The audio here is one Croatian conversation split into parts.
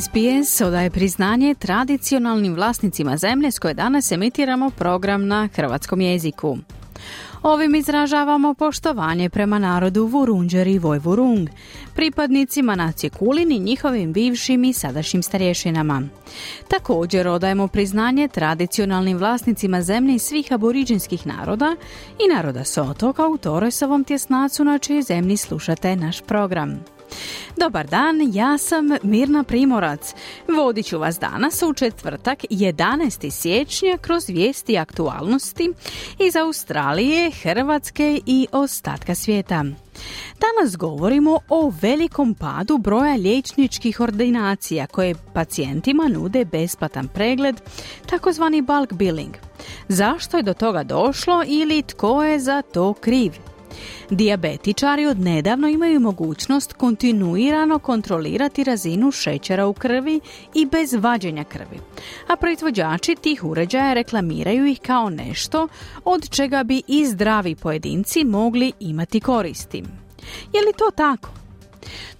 SBS odaje priznanje tradicionalnim vlasnicima zemlje s koje danas emitiramo program na hrvatskom jeziku. Ovim izražavamo poštovanje prema narodu Wurundjeri i Vojvurung, pripadnicima nacije Kulin i njihovim bivšim i sadašnjim starješinama. Također odajemo priznanje tradicionalnim vlasnicima zemlje i svih aboriđinskih naroda i naroda s otoka u Torresovom tjesnacu, na čijoj zemlji slušate naš program. Dobar dan, ja sam Mirna Primorac. Vodit ću vas danas u četvrtak 11. siječnja kroz vijesti i aktualnosti iz Australije, Hrvatske i ostatka svijeta. Danas govorimo o velikom padu broja liječničkih ordinacija koje pacijentima nude besplatan pregled, takozvani bulk billing. Zašto je do toga došlo ili tko je za to kriv? Dijabetičari odnedavno imaju mogućnost kontinuirano kontrolirati razinu šećera u krvi i bez vađenja krvi, a proizvođači tih uređaja reklamiraju ih kao nešto od čega bi i zdravi pojedinci mogli imati koristi. Je li to tako?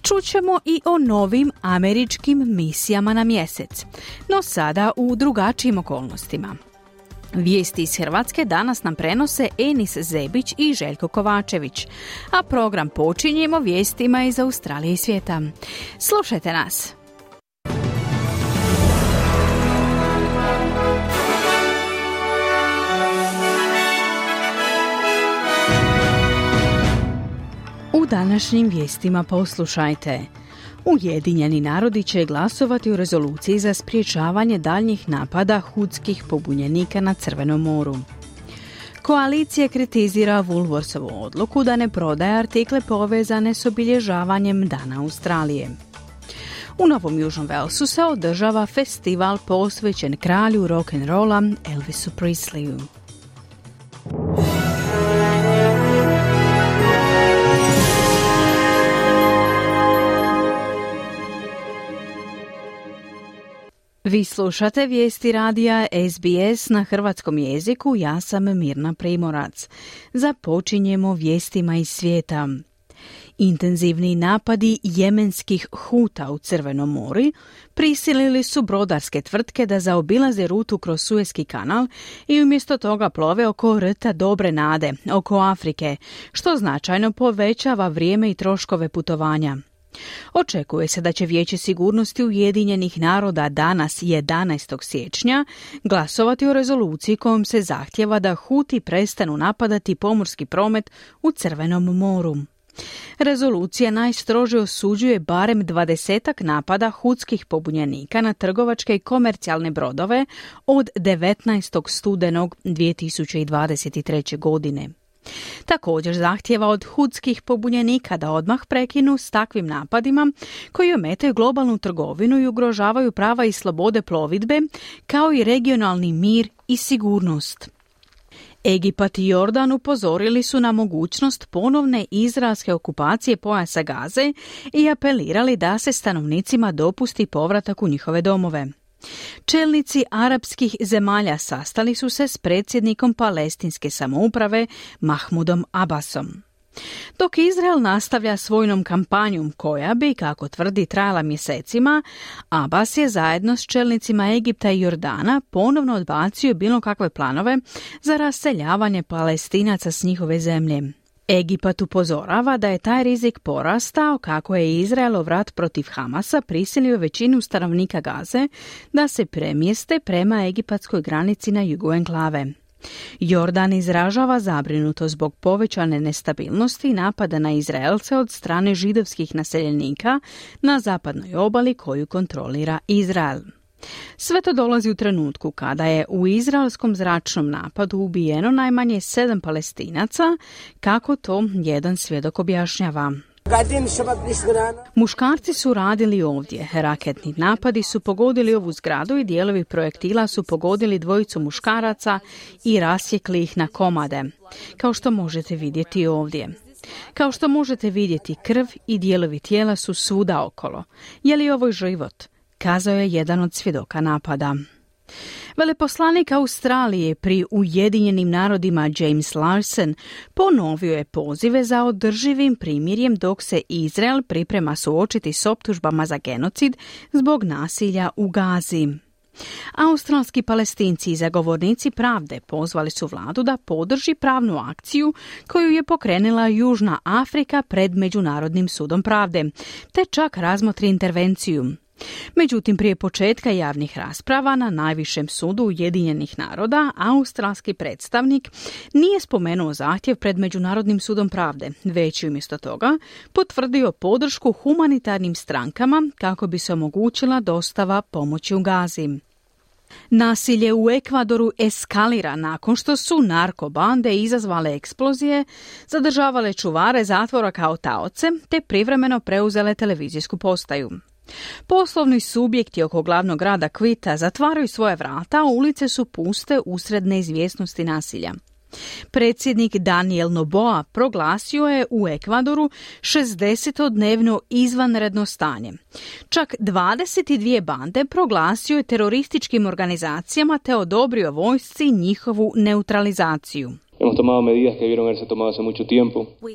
Čućemo i o novim američkim misijama na mjesec, no sada u drugačijim okolnostima. Vijesti iz Hrvatske danas nam prenose Enis Zebić i Željko Kovačević, a program počinjemo vijestima iz Australije i svijeta. Slušajte nas! U današnjim vijestima poslušajte. Ujedinjeni narodi će glasovati u rezoluciji za sprječavanje daljnjih napada hutskih pobunjenika na Crvenom moru. Koalicija kritizira Woolworthsovu odluku da ne prodaje artikle povezane s obilježavanjem Dana Australije. U Novom Južnom Velsu se održava festival posvećen kralju rock'n'rolla Elvisu Presleyu. Vi slušate vijesti radija SBS na hrvatskom jeziku, ja sam Mirna Primorac. Započinjemo vijestima iz svijeta. Intenzivni napadi jemenskih Huta u Crvenom moru prisilili su brodarske tvrtke da zaobilaze rutu kroz Sueski kanal i umjesto toga plove oko Rta Dobre Nade, oko Afrike, što značajno povećava vrijeme i troškove putovanja. Očekuje se da će Vijeće sigurnosti Ujedinjenih naroda danas 11. siječnja glasovati o rezoluciji kojom se zahtjeva da Huti prestanu napadati pomorski promet u Crvenom moru. Rezolucija najstrože osuđuje barem 20-ak napada hutskih pobunjenika na trgovačke i komercijalne brodove od 19. studenog 2023. godine. Također zahtjeva od hutskih pobunjenika da odmah prekinu s takvim napadima koji ometaju globalnu trgovinu i ugrožavaju prava i slobode plovidbe, kao i regionalni mir i sigurnost. Egipat i Jordan upozorili su na mogućnost ponovne izraelske okupacije pojasa Gaze i apelirali da se stanovnicima dopusti povratak u njihove domove. Čelnici arapskih zemalja sastali su se s predsjednikom palestinske samouprave Mahmudom Abbasom. Dok Izrael nastavlja s vojnom kampanjom koja bi, kako tvrdi, trajala mjesecima, Abbas je zajedno s čelnicima Egipta i Jordana ponovno odbacio bilo kakve planove za raseljavanje Palestinaca s njihove zemlje. Egipat upozorava da je taj rizik porastao kako je Izraelov rat protiv Hamasa prisilio većinu stanovnika Gaze da se premjeste prema egipatskoj granici na jugu enklave. Jordan izražava zabrinutost zbog povećane nestabilnosti i napada na Izraelce od strane židovskih naseljenika na zapadnoj obali koju kontrolira Izrael. Sve to dolazi u trenutku kada je u izraelskom zračnom napadu ubijeno najmanje 7 Palestinaca, kako to jedan svjedok objašnjava. Muškarci su radili ovdje. Raketni napadi su pogodili ovu zgradu i dijelovi projektila su pogodili dvojicu muškaraca i rasjekli ih na komade, kao što možete vidjeti ovdje. Kao što možete vidjeti, krv i dijelovi tijela su svuda okolo. Je li ovo život? Kazao je jedan od svjedoka napada. Veleposlanik Australije pri Ujedinjenim narodima James Larsen ponovio je pozive za održivim primirjem dok se Izrael priprema suočiti s optužbama za genocid zbog nasilja u Gazi. Australski Palestinci i zagovornici pravde pozvali su vladu da podrži pravnu akciju koju je pokrenula Južna Afrika pred Međunarodnim sudom pravde, te čak razmotri intervenciju. Međutim, prije početka javnih rasprava na najvišem sudu Ujedinjenih naroda, australski predstavnik nije spomenuo zahtjev pred Međunarodnim sudom pravde, već je umjesto toga potvrdio podršku humanitarnim strankama kako bi se omogućila dostava pomoći u Gazi. Nasilje u Ekvadoru eskalira nakon što su narkobande izazvale eksplozije, zadržavale čuvare zatvora kao taoce te privremeno preuzele televizijsku postaju. Poslovni subjekti oko glavnog grada Kvita zatvaraju svoje vrata, a ulice su puste usred neizvjesnosti nasilja. Predsjednik Daniel Noboa proglasio je u Ekvadoru 60-dnevno izvanredno stanje. Čak 22 bande proglasio je terorističkim organizacijama te odobrio vojsci njihovu neutralizaciju.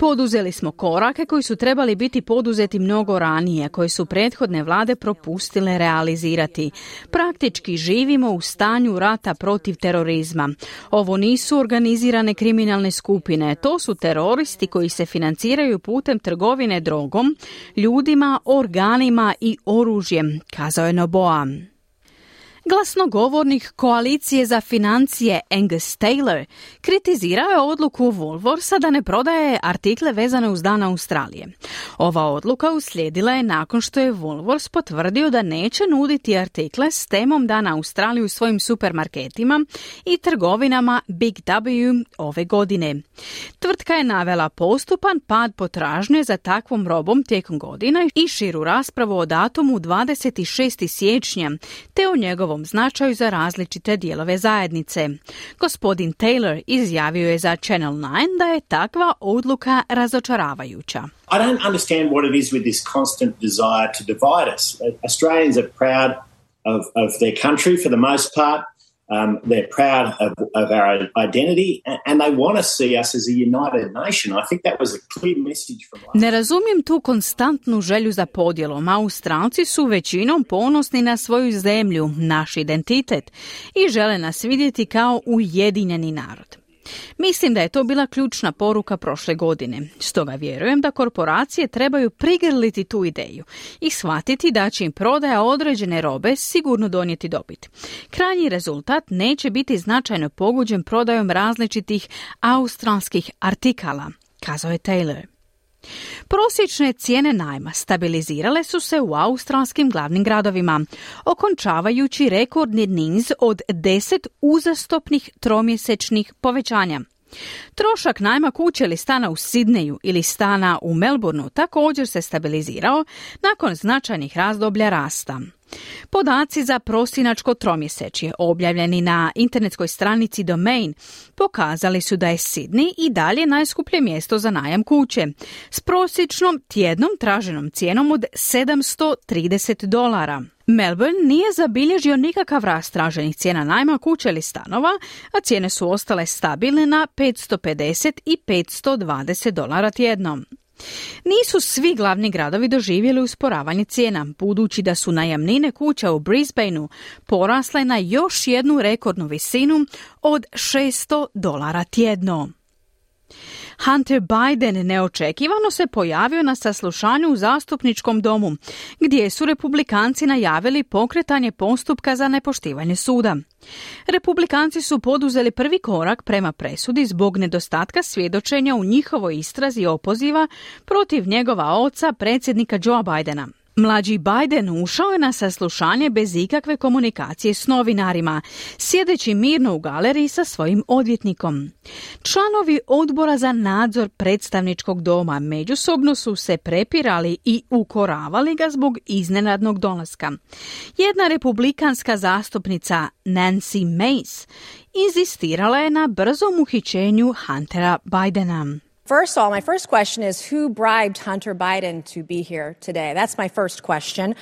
Poduzeli smo korake koji su trebali biti poduzeti mnogo ranije, koje su prethodne vlade propustile realizirati. Praktički živimo u stanju rata protiv terorizma. Ovo nisu organizirane kriminalne skupine, to su teroristi koji se financiraju putem trgovine drogom, ljudima, organima i oružjem, kazao je Noboa. Glasnogovornik koalicije za financije Angus Taylor kritizirao je odluku Woolworthsa da ne prodaje artikle vezane uz Dan Australije. Ova odluka uslijedila je nakon što je Woolworths potvrdio da neće nuditi artikle s temom Dan Australije u svojim supermarketima i trgovinama Big W ove godine. Tvrtka je navela postupan pad potražnje za takvom robom tijekom godina i širu raspravu o datumu 26. siječnja te o njegovom značaju za različite dijelove zajednice. Gospodin Taylor izjavio je za Channel 9 da je takva odluka razočaravajuća. I don't understand what it is with this constant desire to divide us. Australians are proud of their country for the most part. They're proud of our identity and they want to see us as a united nation. I think that was a clear message from us. Ne razumijem tu konstantnu želju za podjelom. Australci su većinom ponosni na svoju zemlju, naš identitet i žele nas vidjeti kao ujedinjeni narod. Mislim da je to bila ključna poruka prošle godine. Stoga vjerujem da korporacije trebaju prigrliti tu ideju i shvatiti da će im prodaja određene robe sigurno donijeti dobit. Krajnji rezultat neće biti značajno pogođen prodajom različitih australskih artikala, kazao je Taylor. Prosječne cijene najma stabilizirale su se u australskim glavnim gradovima, okončavajući rekordni niz od 10 uzastopnih tromjesečnih povećanja. Trošak najma kuće ili stana u Sidneju ili stana u Melbourneu također se stabilizirao nakon značajnih razdoblja rasta. Podaci za prosinačko tromjesečje objavljeni na internetskoj stranici Domain pokazali su da je Sydney i dalje najskuplje mjesto za najam kuće s prosječnom tjednom traženom cijenom od $730. Melbourne nije zabilježio nikakav rast traženih cijena najma kuće ili stanova, a cijene su ostale stabilne na $550 i $520 tjednom. Nisu svi glavni gradovi doživjeli usporavanje cijena, budući da su najamnine kuća u Brisbaneu porasle na još jednu rekordnu visinu od $600 tjedno. Hunter Biden neočekivano se pojavio na saslušanju u Zastupničkom domu, gdje su republikanci najavili pokretanje postupka za nepoštivanje suda. Republikanci su poduzeli prvi korak prema presudi zbog nedostatka svjedočenja u njihovoj istrazi opoziva protiv njegova oca, predsjednika Joea Bidena. Mlađi Biden ušao je na saslušanje bez ikakve komunikacije s novinarima, sjedeći mirno u galeriji sa svojim odvjetnikom. Članovi odbora za nadzor predstavničkog doma međusobno su se prepirali i ukoravali ga zbog iznenadnog dolaska. Jedna republikanska zastupnica, Nancy Mace, inzistirala je na brzom uhićenju Huntera Bidena. First of all, my first question is, who bribed Hunter Biden to be here today? That's my first question.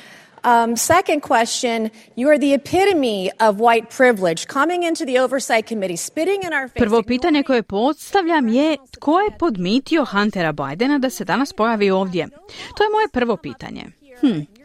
Second question, you are the epitome of white privilege, coming into the oversight committee, spitting in our face. Prvo pitanje koje postavljam je tko je podmitio Huntera Bidena da se danas pojavi ovdje? To je moje prvo pitanje.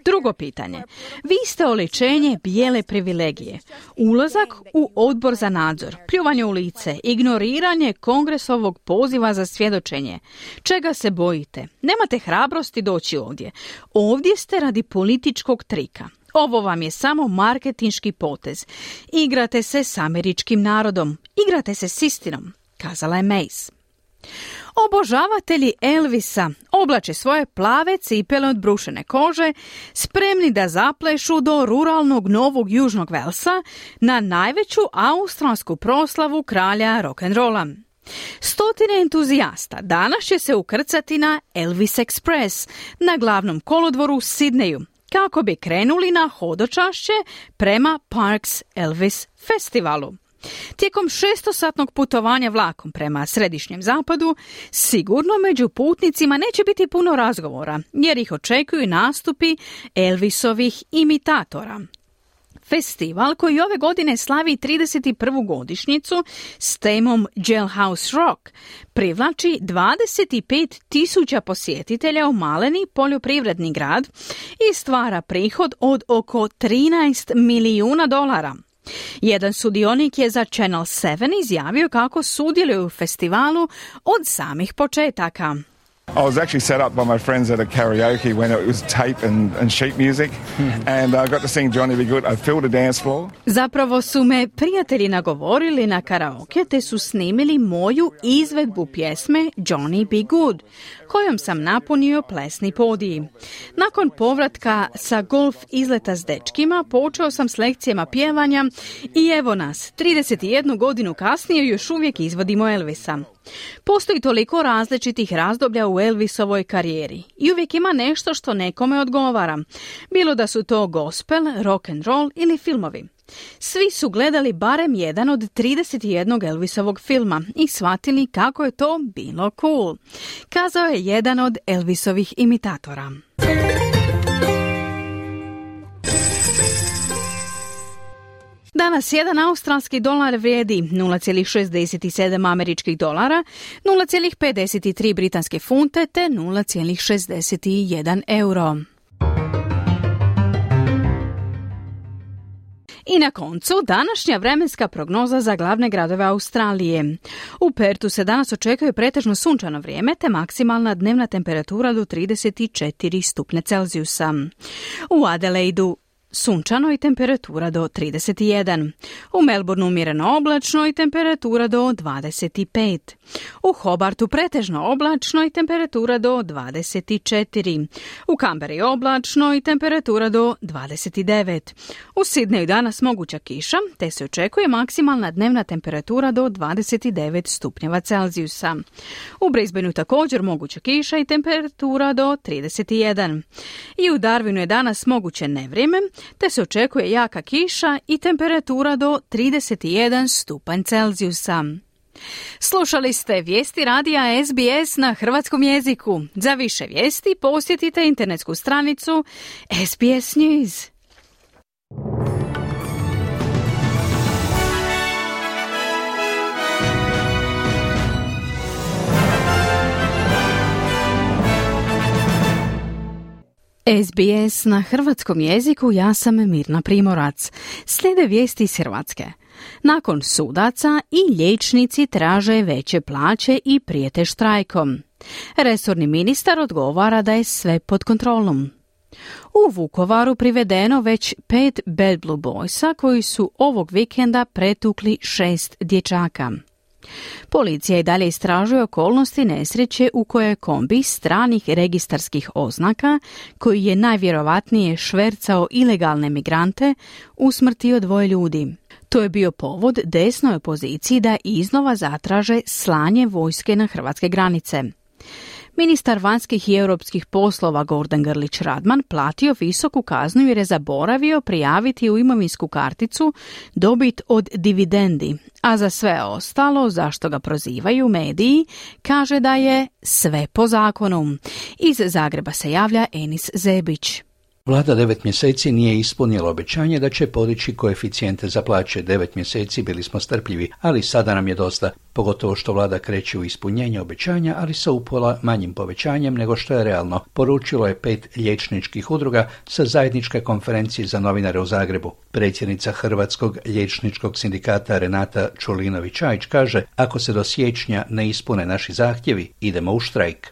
Drugo pitanje. Vi ste oličenje bijele privilegije. Ulazak u odbor za nadzor, pljuvanje u lice, ignoriranje kongresovog poziva za svjedočenje. Čega se bojite? Nemate hrabrosti doći ovdje. Ovdje ste radi političkog trika. Ovo vam je samo marketinški potez. Igrate se s američkim narodom. Igrate se s istinom, kazala je Mace. Obožavatelji Elvisa oblače svoje plave cipele od brušene kože, spremni da zaplešu do ruralnog Novog Južnog Velsa na najveću australsku proslavu kralja rock'n'rolla. Stotine entuzijasta danas će se ukrcati na Elvis Express na glavnom kolodvoru u Sidneju, kako bi krenuli na hodočašće prema Parks Elvis Festivalu. Tijekom 600-satnog putovanja vlakom prema središnjem zapadu, sigurno među putnicima neće biti puno razgovora, jer ih očekuju nastupi Elvisovih imitatora. Festival koji ove godine slavi 31. godišnjicu s temom Jailhouse Rock privlači 25.000 posjetitelja u maleni poljoprivredni grad i stvara prihod od oko 13 milijuna dolara. Jedan sudionik je za Channel 7 izjavio kako sudjeluju u festivalu od samih početaka. I was actually set up by my friends at a karaoke when it was tape and sheet music and I got to sing Johnny B Goode. I filled a dance floor. Zapravo su me prijatelji nagovorili na karaoke te su snimili moju izvedbu pjesme Johnny B Goode, kojom sam napunio plesni podij. Nakon povratka sa golf izleta s dečkima počeo sam s lekcijama pjevanja i evo nas, 31 godinu kasnije još uvijek izvodimo Elvisa. Postoji toliko različitih razdoblja u Elvisovoj karijeri i uvijek ima nešto što nekome odgovara, bilo da su to gospel, rock and roll ili filmovi. Svi su gledali barem jedan od 31 Elvisovog filma i shvatili kako je to bilo cool, kazao je jedan od Elvisovih imitatora. Danas jedan australski dolar vrijedi 0,67 američkih dolara, 0,53 britanske funte te 0,61 euro. I na koncu, današnja vremenska prognoza za glavne gradove Australije. U Pertu se danas očekuje pretežno sunčano vrijeme te maksimalna dnevna temperatura do 34 stupnja Celzijusa. U Adelaidu sunčano i temperatura do 31. U Melbourneu umjereno oblačno i temperatura do 25. U Hobartu pretežno oblačno i temperatura do 24. U Canberri oblačno i temperatura do 29. U Sidneju danas moguća kiša, te se očekuje maksimalna dnevna temperatura do 29 stupnjeva Celzijusa. U Brisbaneu također moguća kiša i temperatura do 31. I u Darwinu je danas moguće nevrijeme, te se očekuje jaka kiša i temperatura do 31 stupanj Celzijusa. Slušali ste vijesti radija SBS na hrvatskom jeziku. Za više vijesti posjetite internetsku stranicu SBS News. SBS na hrvatskom jeziku, ja sam Mirna Primorac. Slijede vijesti iz Hrvatske. Nakon sudaca i liječnici traže veće plaće i prijete štrajkom. Resorni ministar odgovara da je sve pod kontrolom. U Vukovaru privedeno već 5 Bad Blue Boysa koji su ovog vikenda pretukli 6 dječaka. Policija i dalje istražuje okolnosti nesreće u kojoj je kombi stranih registarskih oznaka, koji je najvjerovatnije švercao ilegalne migrante, usmrtio dvoje ljudi. To je bio povod desnoj opoziciji da iznova zatraže slanje vojske na hrvatske granice. Ministar vanjskih i europskih poslova Gordan Grlić-Radman platio visoku kaznu jer je zaboravio prijaviti u imovinsku karticu dobit od dividendi, a za sve ostalo, zašto ga prozivaju mediji, kaže da je sve po zakonu. Iz Zagreba se javlja Enis Zebić. Vlada 9 mjeseci nije ispunila obećanje da će podići koeficijente za plaće. 9 mjeseci bili smo strpljivi, ali sada nam je dosta. Pogotovo što vlada kreće u ispunjenje obećanja, ali sa upola manjim povećanjem nego što je realno. Poručilo je 5 liječničkih udruga sa zajedničke konferencije za novinare u Zagrebu. Predsjednica Hrvatskog liječničkog sindikata Renata Čulinović-Čajić kaže, ako se do siječnja ne ispune naši zahtjevi, idemo u štrajk.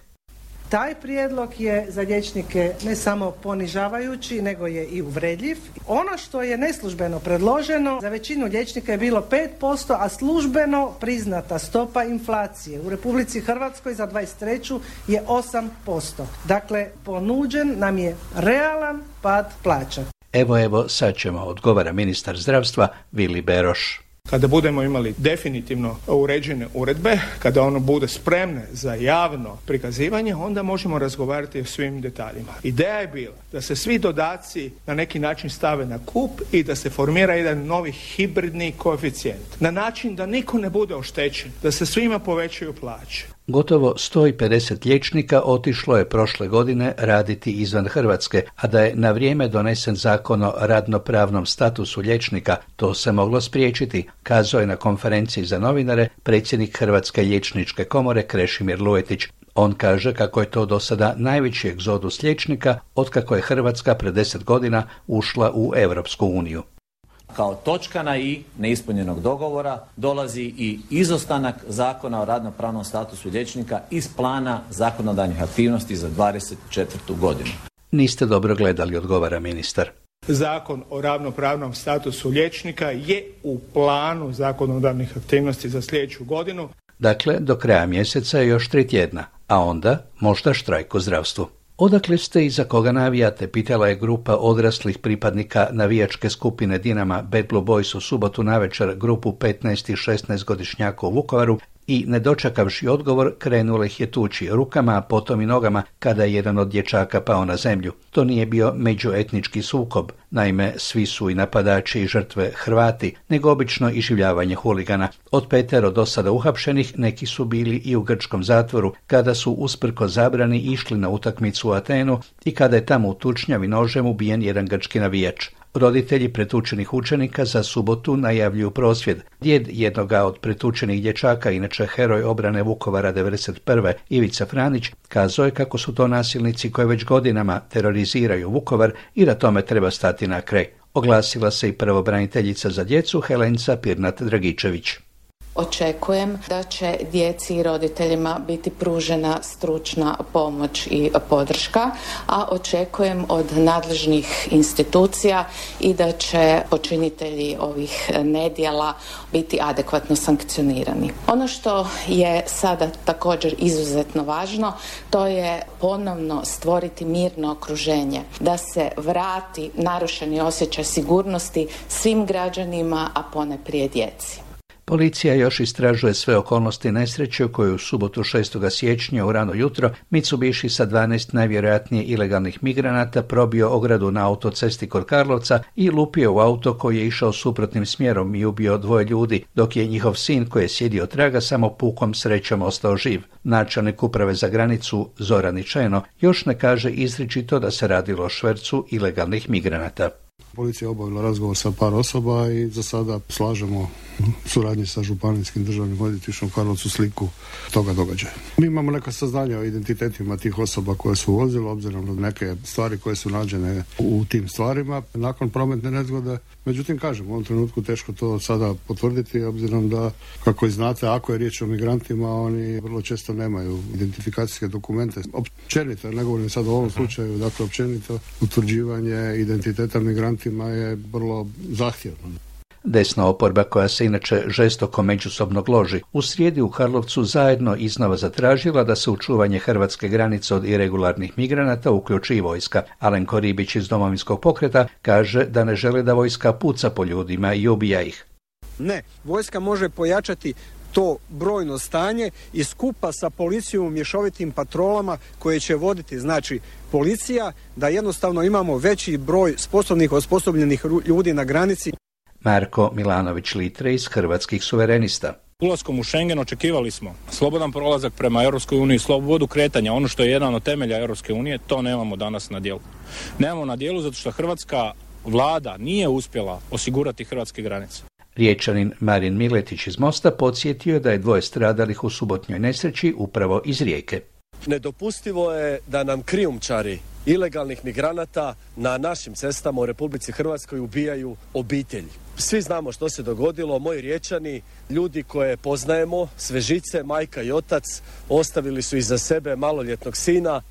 Taj prijedlog je za liječnike ne samo ponižavajući, nego je i uvredljiv. Ono što je neslužbeno predloženo, za većinu liječnika je bilo 5%, a službeno priznata stopa inflacije u Republici Hrvatskoj za 2023. je 8%. Dakle, ponuđen nam je realan pad plaća. Evo, sad ćemo, odgovara ministar zdravstva Vili Beroš. Kada budemo imali definitivno uređene uredbe, kada ono bude spremne za javno prikazivanje, onda možemo razgovarati o svim detaljima. Ideja je bila da se svi dodaci na neki način stave na kup i da se formira jedan novi hibridni koeficijent. Na način da niko ne bude oštećen, da se svima povećaju plaće. Gotovo 150 liječnika otišlo je prošle godine raditi izvan Hrvatske, a da je na vrijeme donesen zakon o radnopravnom statusu liječnika, to se moglo spriječiti, kazao je na konferenciji za novinare predsjednik Hrvatske liječničke komore Krešimir Luetić. On kaže kako je to do sada najveći egzodus liječnika otkako je Hrvatska pred 10 godina ušla u Europsku uniju. Kao točka na i neispunjenog dogovora dolazi i izostanak zakona o radnopravnom statusu liječnika iz plana zakonodavnih aktivnosti za 2024. godinu. Niste dobro gledali, odgovara ministar. Zakon o ravnopravnom statusu liječnika je u planu zakonodavnih aktivnosti za sljedeću godinu. Dakle, do kraja mjeseca je još 3 tjedna, a onda možda štrajk u zdravstvu. Odakle ste i za koga navijate, pitala je grupa odraslih pripadnika navijačke skupine Dinama Bad Blue Boys u subotu navečer grupu 15 i 16 godišnjaka u Vukovaru i ne dočekavši odgovor krenula ih je tući rukama, a potom i nogama kada je jedan od dječaka pao na zemlju. To nije bio međuetnički sukob, naime svi su i napadači i žrtve Hrvati, nego obično iživljavanje huligana. Od 5 do sada uhapšenih neki su bili i u grčkom zatvoru kada su usprko zabrani išli na utakmicu u Atenu i kada je tamo u tučnjavi nožem ubijen jedan grčki navijač. Roditelji pretučenih učenika za subotu najavljuju prosvjed. Djed jednoga od pretučenih dječaka, inače heroj obrane Vukovara 1991. Ivica Franić, kazao je kako su to nasilnici koji već godinama teroriziraju Vukovar i da tome treba stati na kraj. Oglasila se i pravobraniteljica za djecu Helenca Pirnat-Dragičević. Očekujem da će djeci i roditeljima biti pružena stručna pomoć i podrška, a očekujem od nadležnih institucija i da će počinitelji ovih nedjela biti adekvatno sankcionirani. Ono što je sada također izuzetno važno, to je ponovno stvoriti mirno okruženje, da se vrati narušeni osjećaj sigurnosti svim građanima, a ponajprije djeci. Policija još istražuje sve okolnosti nesreće koju u subotu 6. siječnja u rano jutro Mitsubishi sa 12 najvjerojatnije ilegalnih migranata probio ogradu na autocesti kod Karlovca i lupio u auto koji je išao suprotnim smjerom i ubio 2 ljudi, dok je njihov sin koji je sjedio traga samo pukom srećom ostao živ. Načelnik uprave za granicu Zoran Ičeno još ne kaže izričito da se radilo o švercu ilegalnih migranata. Policija je obavila razgovor sa par osoba i za sada slažemo suradnje sa županijskim državnim odvjetništvom u Karlovcu sliku toga događaja. Mi imamo neka saznanja o identitetima tih osoba koje su vozile, obzirom na neke stvari koje su nađene u tim stvarima nakon prometne nezgode. Međutim, kažem, u ovom trenutku teško to sada potvrditi, obzirom da, kako i znate, ako je riječ o migrantima, oni vrlo često nemaju identifikacijske dokumente. Općenito, ne govorim sad o ovom slučaju, dakle općenito utvrđivanje identiteta migrantima je vrlo zahtjevno. Desna oporba, koja se inače žestoko međusobno gloži, u srijedi u Karlovcu zajedno iznova zatražila da se u čuvanje hrvatske granice od irregularnih migranata uključi i vojska. Alenko Ribić iz Domovinskog pokreta kaže da ne žele da vojska puca po ljudima i ubija ih. Ne, vojska može pojačati to brojno stanje i skupa sa policijom mješovitim patrolama koje će voditi, znači policija, da jednostavno imamo veći broj sposobnih, osposobljenih ljudi na granici. Marko Milanović-Litre iz Hrvatskih suverenista. Ulaskom u Schengen očekivali smo slobodan prolazak prema Europskoj uniji, slobodu kretanja, ono što je jedan od temelja Europske unije, to nemamo danas na djelu. Nemamo na djelu zato što hrvatska vlada nije uspjela osigurati hrvatske granice. Riječanin Marin Miletić iz Mosta podsjetio da je dvoje stradalih u subotnjoj nesreći upravo iz Rijeke. Nedopustivo je da nam krijumčari ilegalnih migranata na našim cestama u Republici Hrvatskoj ubijaju obitelji. Svi znamo što se dogodilo, moji Riječani, ljudi koje poznajemo, svežice, majka i otac, ostavili su iza sebe maloljetnog sina.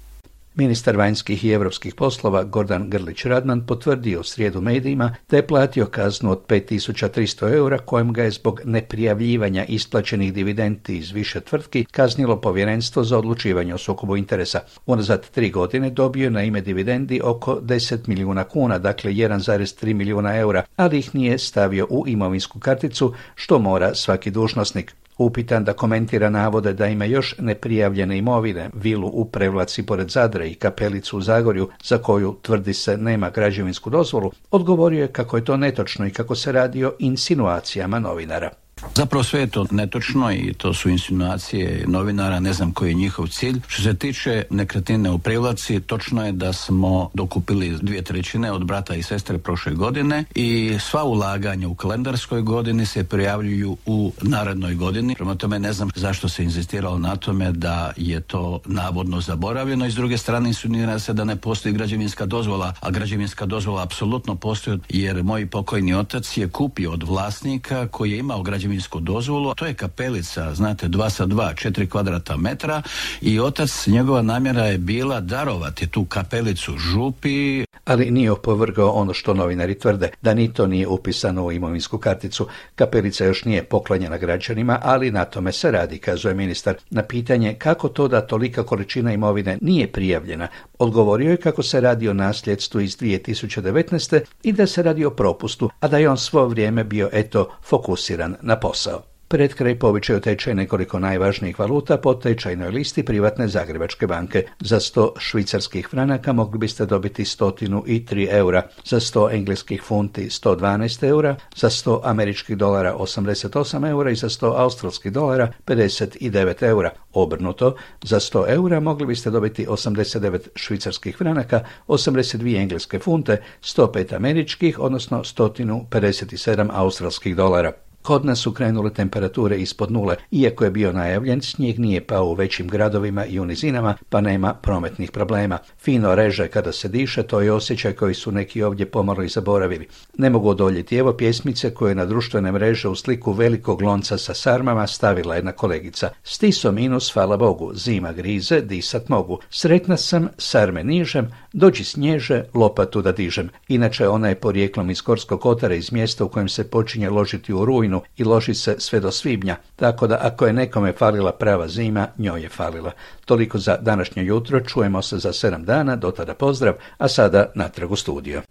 Ministar vanjskih i europskih poslova Gordan Grlić-Radman potvrdio u srijedu medijima da je platio kaznu od 5300 eura kojom ga je zbog neprijavljivanja isplaćenih dividendi iz više tvrtki kaznilo Povjerenstvo za odlučivanje o sukobu interesa. Unazad 3 godine dobio na ime dividendi oko 10 milijuna kuna, dakle 1,3 milijuna eura, ali ih nije stavio u imovinsku karticu, što mora svaki dužnosnik. Upitan da komentira navode da ima još neprijavljene imovine, vilu u Prevlaci pored Zadra i kapelicu u Zagorju, za koju tvrdi se nema građevinsku dozvolu, odgovorio je kako je to netočno i kako se radi o insinuacijama novinara. Zapravo sve je to netočno i to su insinuacije novinara, ne znam koji je njihov cilj. Što se tiče nekretnine u Prevlaci, točno je da smo dokupili 2/3 od brata i sestre prošle godine i sva ulaganja u kalendarskoj godini se prijavljuju u narednoj godini. Prema tome ne znam zašto se inzistiralo na tome da je to navodno zaboravljeno i s druge strane insinuira se da ne postoji građevinska dozvola, a građevinska dozvola apsolutno postoji jer moj pokojni otac je kupio od vlasnika koji je imao građevinsku dozvolu, to je kapelica, znate, 2x2, 4 kvadrata metra i otac, njegova namjera je bila darovati tu kapelicu župi. Ali nije opovrgao ono što novinari tvrde, da ni to nije upisano u imovinsku karticu. Kapelica još nije poklonjena građanima, ali na tome se radi, kazuje ministar. Na pitanje kako to da tolika količina imovine nije prijavljena, odgovorio je kako se radi o nasljedstvu iz 2019. i da se radi o propustu, a da je on svo vrijeme bio, eto, fokusiran na posao. Pred kraj povičaju tečaj nekoliko najvažnijih valuta po tečajnoj listi privatne Zagrebačke banke. Za 100 švicarskih franaka mogli biste dobiti 103 eura, za 100 engleskih funti 112 eura, za 100 američkih dolara 88 eura i za 100 australskih dolara 59 eura. Obrnuto, za 100 eura mogli biste dobiti 89 švicarskih franaka, 82 engleske funte, 105 američkih, odnosno 157 australskih dolara. Kod nas su krenule temperature ispod nule, iako je bio najavljen, snijeg nije pao u većim gradovima i u nizinama, pa nema prometnih problema. Fino reže kada se diše, to je osjećaj koji su neki ovdje pomalo i zaboravili. Ne mogu odoljeti, evo pjesmice koje na društvene mreže u sliku velikog lonca sa sarmama stavila jedna kolegica. Stiso minus, hvala Bogu, zima grize, disat mogu. Sretna sam, sarme nižem, dođi snježe, lopatu da dižem. Inače, ona je porijeklom iz Gorskog Kotara, iz mjesta u kojem se počinje ložiti u rujnu i loži se sve do svibnja, tako da ako je nekome falila prava zima, njoj je falila. Toliko za današnje jutro, čujemo se za 7 dana, do tada pozdrav, a sada natrag u studio.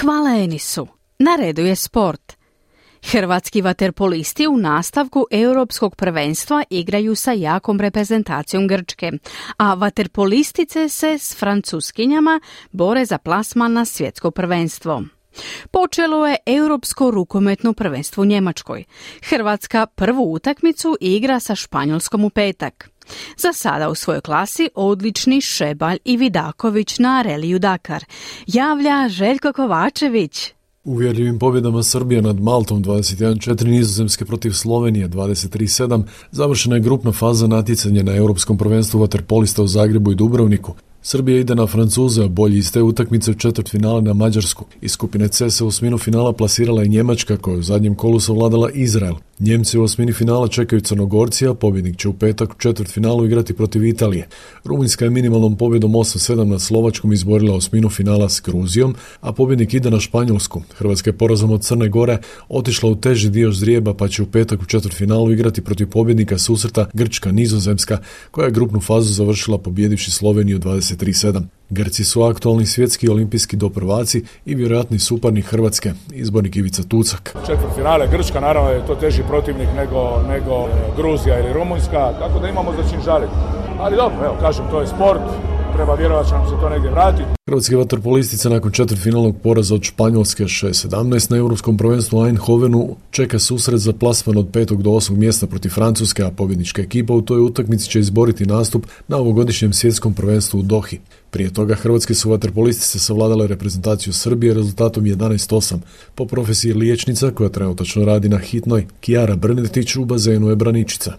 Hvala Enisu. Na redu je sport. Hrvatski vaterpolisti u nastavku europskog prvenstva igraju sa jakom reprezentacijom Grčke, a vaterpolistice se s Francuskinjama bore za plasman na svjetsko prvenstvo. Počelo je europsko rukometno prvenstvo u Njemačkoj. Hrvatska prvu utakmicu igra sa Španjolskom u petak. Za sada u svojoj klasi odlični Šebalj i Vidaković na reliju Dakar, javlja Željko Kovačević. Uvjerljivim pobjedama Srbije nad Maltom 21-4, Nizozemske protiv Slovenije 23-7, završena je grupna faza natjecanja na europskom prvenstvu vaterpolista u Zagrebu i Dubrovniku. Srbija ide na Francuze, a bolji iz te utakmice u četvrtfinale na Mađarsku. Iz skupine C se u osminu finala plasirala i Njemačka, koja je u zadnjem kolu savladala Izrael. Njemci u osmini finala čekaju Crnogorci, a pobjednik će u petak u četvrtfinalu igrati protiv Italije. Rumunjska je minimalnom pobjedom 8-7 nad Slovačkom izborila osminu finala s Gruzijom, a pobjednik ide na Španjolsku. Hrvatska je porazom od Crne Gore otišla u teži dio ždrijeba, pa će u petak u četvrtfinalu igrati protiv pobjednika susreta Grčka-Nizozemska, koja je grupnu fazu završila pobjedivši Sloveniju 23-7. Grci su aktualni svjetski olimpijski doprvaci i vjerojatni suparnik Hrvatske, izbornik Ivica Tucak. Četvrtfinale Grčka, naravno je to teži protivnik nego Gruzija ili Rumunjska, tako da imamo za čim žaliti. Ali dobro, evo, kažem, to je sport, treba vjerovati da nam se to negdje vrati. Hrvatski vaterpolistica nakon četvrtfinalnog poraza od Španjolske 6-17 na Europskom prvenstvu Eindhovenu čeka susret za plasman od 5. do 8. mjesta protiv Francuske, a pobjednička ekipa u toj utakmici će izboriti nastup na ovogodišnjem svjetskom prvenstvu u Dohi. Prije toga hrvatske su vaterpolistice savladale reprezentaciju Srbije rezultatom 11-8. Po profesiji liječnica, koja trenutačno radi na hitnoj, Kijara Brnetić u bazenu je braničica.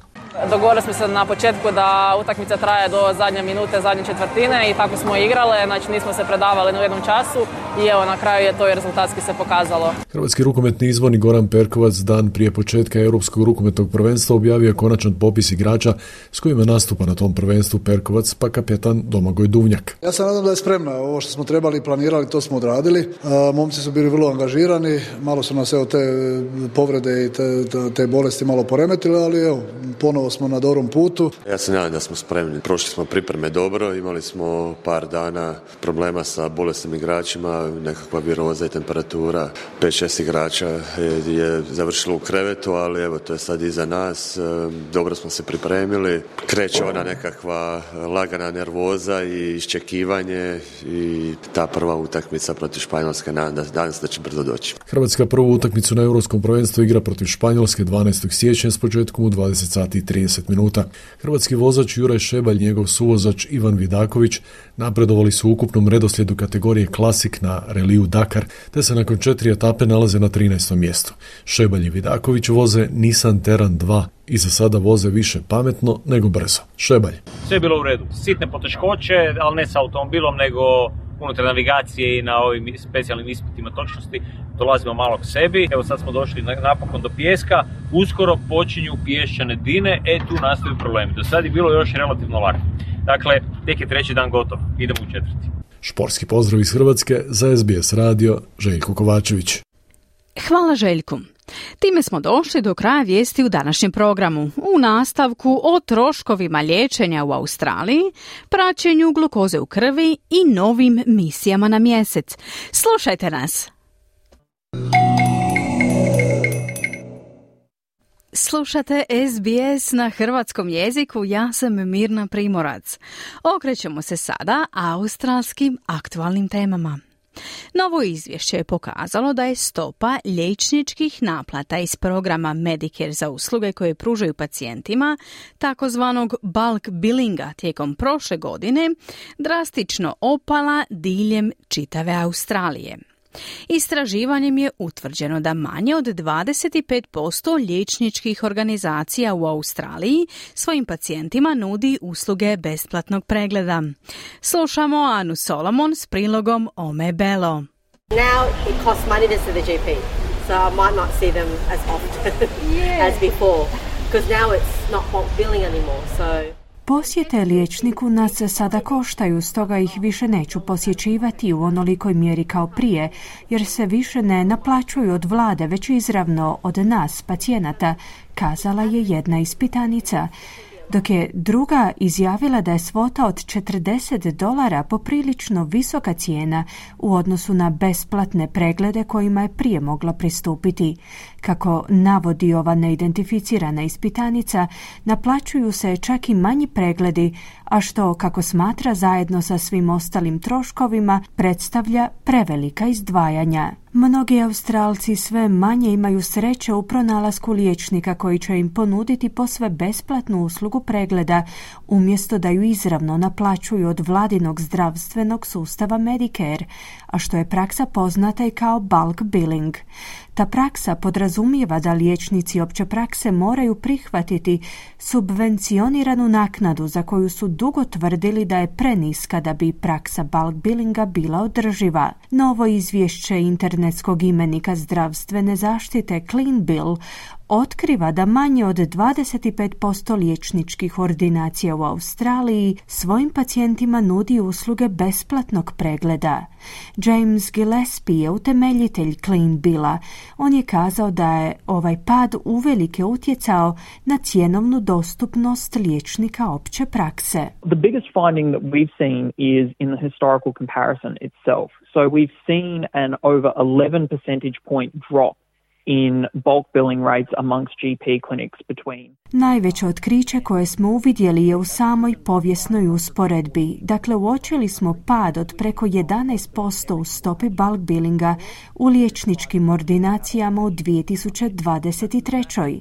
Dogovorili smo se na početku da utakmica traje do zadnje minute, zadnje četvrtine i tako smo igrale, znači nismo se predavali ni u jednom času i evo na kraju je to i rezultatski se pokazalo. Hrvatski rukometni izbornik Goran Perkovac dan prije početka Europskog rukometnog prvenstva objavio konačan popis igrača s kojima nastupa na tom prvenstvu Perkovac, pa kapetan Domagoj Duvnjak. Ja se nadam da je spremna, ovo što smo trebali i planirali, to smo odradili. Momci su bili vrlo angažirani, malo su nas evo te povrede i te bolesti malo poremetile, ali evo ponovo smo na dobrom putu. Ja se nadam da smo spremni. Prošli smo pripreme dobro, imali smo par dana problema sa bolesnim igračima, nekakva viroza i temperatura. 5-6 igrača je završilo u krevetu, ali evo to je sad iza nas. Dobro smo se pripremili. Kreće ona nekakva lagana nervoza i iščekivanje i ta prva utakmica protiv Španjolske, nadam da danas da će brzo doći. Hrvatska prvu utakmicu na Europskom prvenstvu igra protiv Španjolske 12. siječnja s početkom u 20:30. Hrvatski vozač Juraj Šebalj i njegov suvozač Ivan Vidaković napredovali su u ukupnom redoslijedu kategorije Klasik na reliju Dakar, te se nakon 4 etape nalaze na 13. mjestu. Šebalj i Vidaković voze Nissan Terran 2 i za sada voze više pametno nego brzo. Šebalj. Sve je bilo u redu. Sitne poteškoće, ali ne sa automobilom, nego unutar navigacije i na ovim specijalnim ispitima točnosti dolazimo malo k sebi. Evo sad smo došli napokon do pijeska, uskoro počinju pješčane dine, tu nastaju problemi. Do sad je bilo još relativno lako. Dakle, tek je treći dan gotov, idemo u četvrti. Športski pozdrav iz Hrvatske za SBS radio, Željko Kovačević. Hvala Željku. Time smo došli do kraja vijesti u današnjem programu. U nastavku o troškovima liječenja u Australiji, praćenju glukoze u krvi i novim misijama na mjesec. Slušajte nas! Slušate SBS na hrvatskom jeziku, ja sam Mirna Primorac. Okrećemo se sada australskim aktualnim temama. Novo izvješće je pokazalo da je stopa liječničkih naplata iz programa Medicare za usluge koje pružaju pacijentima, takozvanog bulk billinga, tijekom prošle godine drastično opala diljem čitave Australije. Istraživanjem je utvrđeno da manje od 25% liječničkih organizacija u Australiji svojim pacijentima nudi usluge besplatnog pregleda. Slušamo Anu Solomon s prilogom Ome Belo. Now it costs money to see the GP, so I might not see them as often as before, because now it's not bulk billing anymore, so... Posjete liječniku nas sada koštaju, stoga ih više neću posjećivati u onolikoj mjeri kao prije, jer se više ne naplaćuju od vlade, već izravno od nas, pacijenata, kazala je jedna ispitanica. Dok je druga izjavila da je svota od $40 poprilično visoka cijena u odnosu na besplatne preglede kojima je prije mogla pristupiti. Kako navodi ova neidentificirana ispitanica, naplaćuju se čak i manji pregledi, a što, kako smatra, zajedno sa svim ostalim troškovima predstavlja prevelika izdvajanja. Mnogi Australci sve manje imaju sreće u pronalasku liječnika koji će im ponuditi posve besplatnu uslugu pregleda, umjesto da ju izravno naplaćuju od vladinog zdravstvenog sustava Medicare, a što je praksa poznata i kao bulk billing. Ta praksa podrazumijeva da liječnici opće prakse moraju prihvatiti subvencioniranu naknadu za koju su dugo tvrdili da je preniska da bi praksa bulk billinga bila održiva. Novo izvješće internetskog imenika zdravstvene zaštite Clean Bill otkriva da manje od 25% liječničkih ordinacija u Australiji svojim pacijentima nudi usluge besplatnog pregleda. James Gillespie je utemeljitelj Clean Billa. On je kazao da je ovaj pad uvelike utjecao na cjenovnu dostupnost liječnika opće prakse. The biggest finding that we've seen is in the historical comparison itself. So we've seen an over 11 percentage point drop in bulk billing rates amongst GP clinics between. Najveće otkriće koje smo uvidjeli je u samoj povijesnoj usporedbi. Dakle, uočili smo pad od preko 11% u stopi bulk billinga u liječničkim ordinacijama u 2023.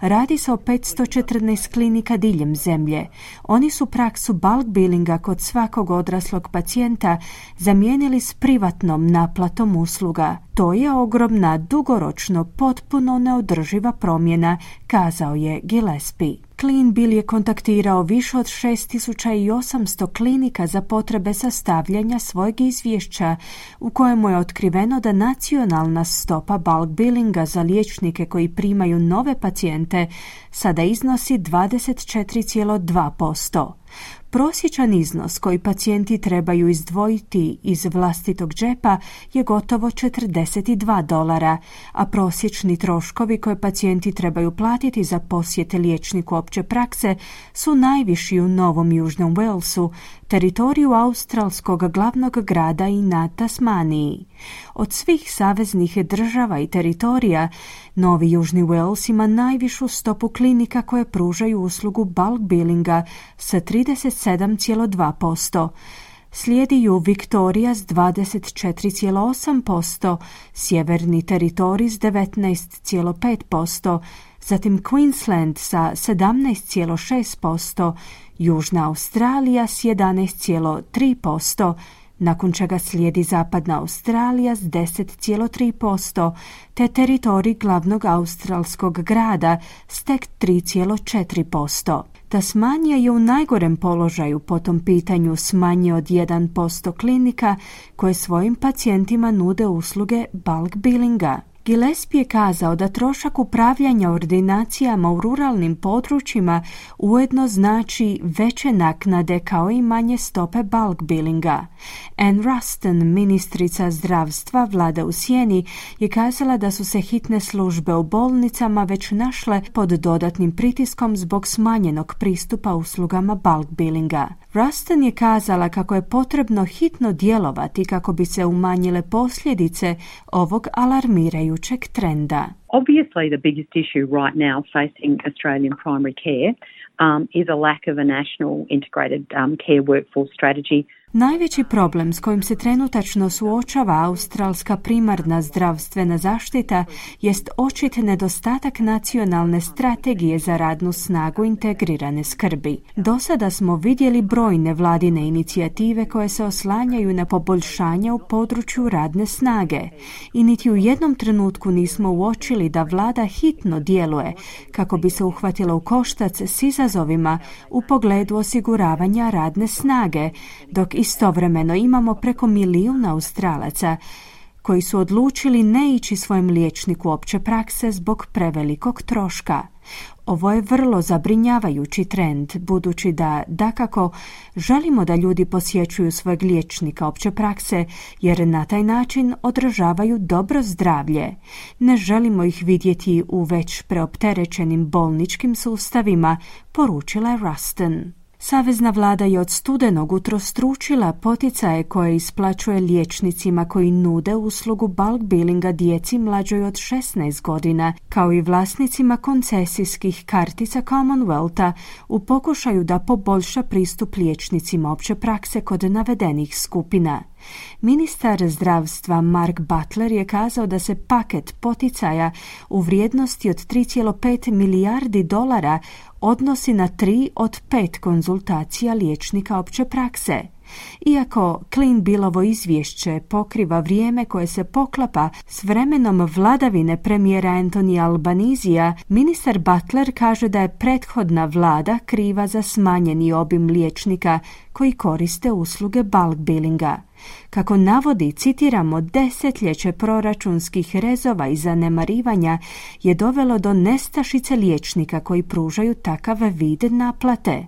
Radi se o 514 klinika diljem zemlje. Oni su praksu bulk billinga kod svakog odraslog pacijenta zamijenili s privatnom naplatom usluga. To je ogromna, dugoročno potpuno neodrživa promjena, kazao je Gillespie. Clean Bill je kontaktirao više od 6800 klinika za potrebe sastavljanja svojeg izvješća u kojemu je otkriveno da nacionalna stopa bulk billinga za liječnike koji primaju nove pacijente sada iznosi 24,2%. Prosječan iznos koji pacijenti trebaju izdvojiti iz vlastitog džepa je gotovo $42, a prosječni troškovi koje pacijenti trebaju platiti za posjete liječniku opće prakse su najviši u Novom Južnom Walesu, teritoriju australskog glavnog grada i na Tasmaniji. Od svih saveznih država i teritorija, Novi Južni Wales ima najvišu stopu klinika koje pružaju uslugu bulk billinga sa 37,2%. Slijedi ju Viktorija s 24,8%, Sjeverni teritorij s 19,5%, zatim Queensland sa 17,6%, Južna Australija s 11,3%, nakon čega slijedi Zapadna Australija s 10,3%, te teritorij glavnog australskog grada s tek 3,4%. Tasmanija je u najgorem položaju po tom pitanju s manje od 1% klinika koje svojim pacijentima nude usluge bulk billinga. Gillespie je kazao da trošak upravljanja ordinacijama u ruralnim područjima ujedno znači veće naknade kao i manje stope bulk billinga. Ann Ruston, ministrica zdravstva vlade u sjeni, je kazala da su se hitne službe u bolnicama već našle pod dodatnim pritiskom zbog smanjenog pristupa uslugama bulk billinga. Ruston je kazala kako je potrebno hitno djelovati kako bi se umanjile posljedice ovog alarmirajućeg trenda. Obviously the biggest issue right now facing Australian primary care is a lack of a national integrated care workforce strategy. Najveći problem s kojim se trenutačno suočava australska primarna zdravstvena zaštita jest očit nedostatak nacionalne strategije za radnu snagu integrirane skrbi. Do sada smo vidjeli brojne vladine inicijative koje se oslanjaju na poboljšanja u području radne snage i niti u jednom trenutku nismo uočili da vlada hitno djeluje kako bi se uhvatila u koštac s izazovima u pogledu osiguravanja radne snage, dok istovremeno imamo preko 1 milijun Australaca koji su odlučili ne ići svojem liječniku opće prakse zbog prevelikog troška. Ovo je vrlo zabrinjavajući trend, budući da, dakako, želimo da ljudi posjećuju svojeg liječnika opće prakse, jer na taj način održavaju dobro zdravlje. Ne želimo ih vidjeti u već preopterećenim bolničkim sustavima, poručila je Ruston. Savezna vlada je od studenog utrostručila poticaje koje isplaćuje liječnicima koji nude uslugu bulk billinga djeci mlađoj od 16 godina, kao i vlasnicima koncesijskih kartica Commonwealtha u pokušaju da poboljša pristup liječnicima opće prakse kod navedenih skupina. Ministar zdravstva Mark Butler je kazao da se paket poticaja u vrijednosti od $3,5 milijardi odnosi na 3 od 5 konzultacija liječnika opće prakse. Iako Cleanbillovo izvješće pokriva vrijeme koje se poklapa s vremenom vladavine premijera Anthony Albanizija, ministar Butler kaže da je prethodna vlada kriva za smanjeni obim liječnika koji koriste usluge bulk billinga. Kako navodi, citiramo, desetljeće proračunskih rezova i zanemarivanja je dovelo do nestašice liječnika koji pružaju takav vid naplate.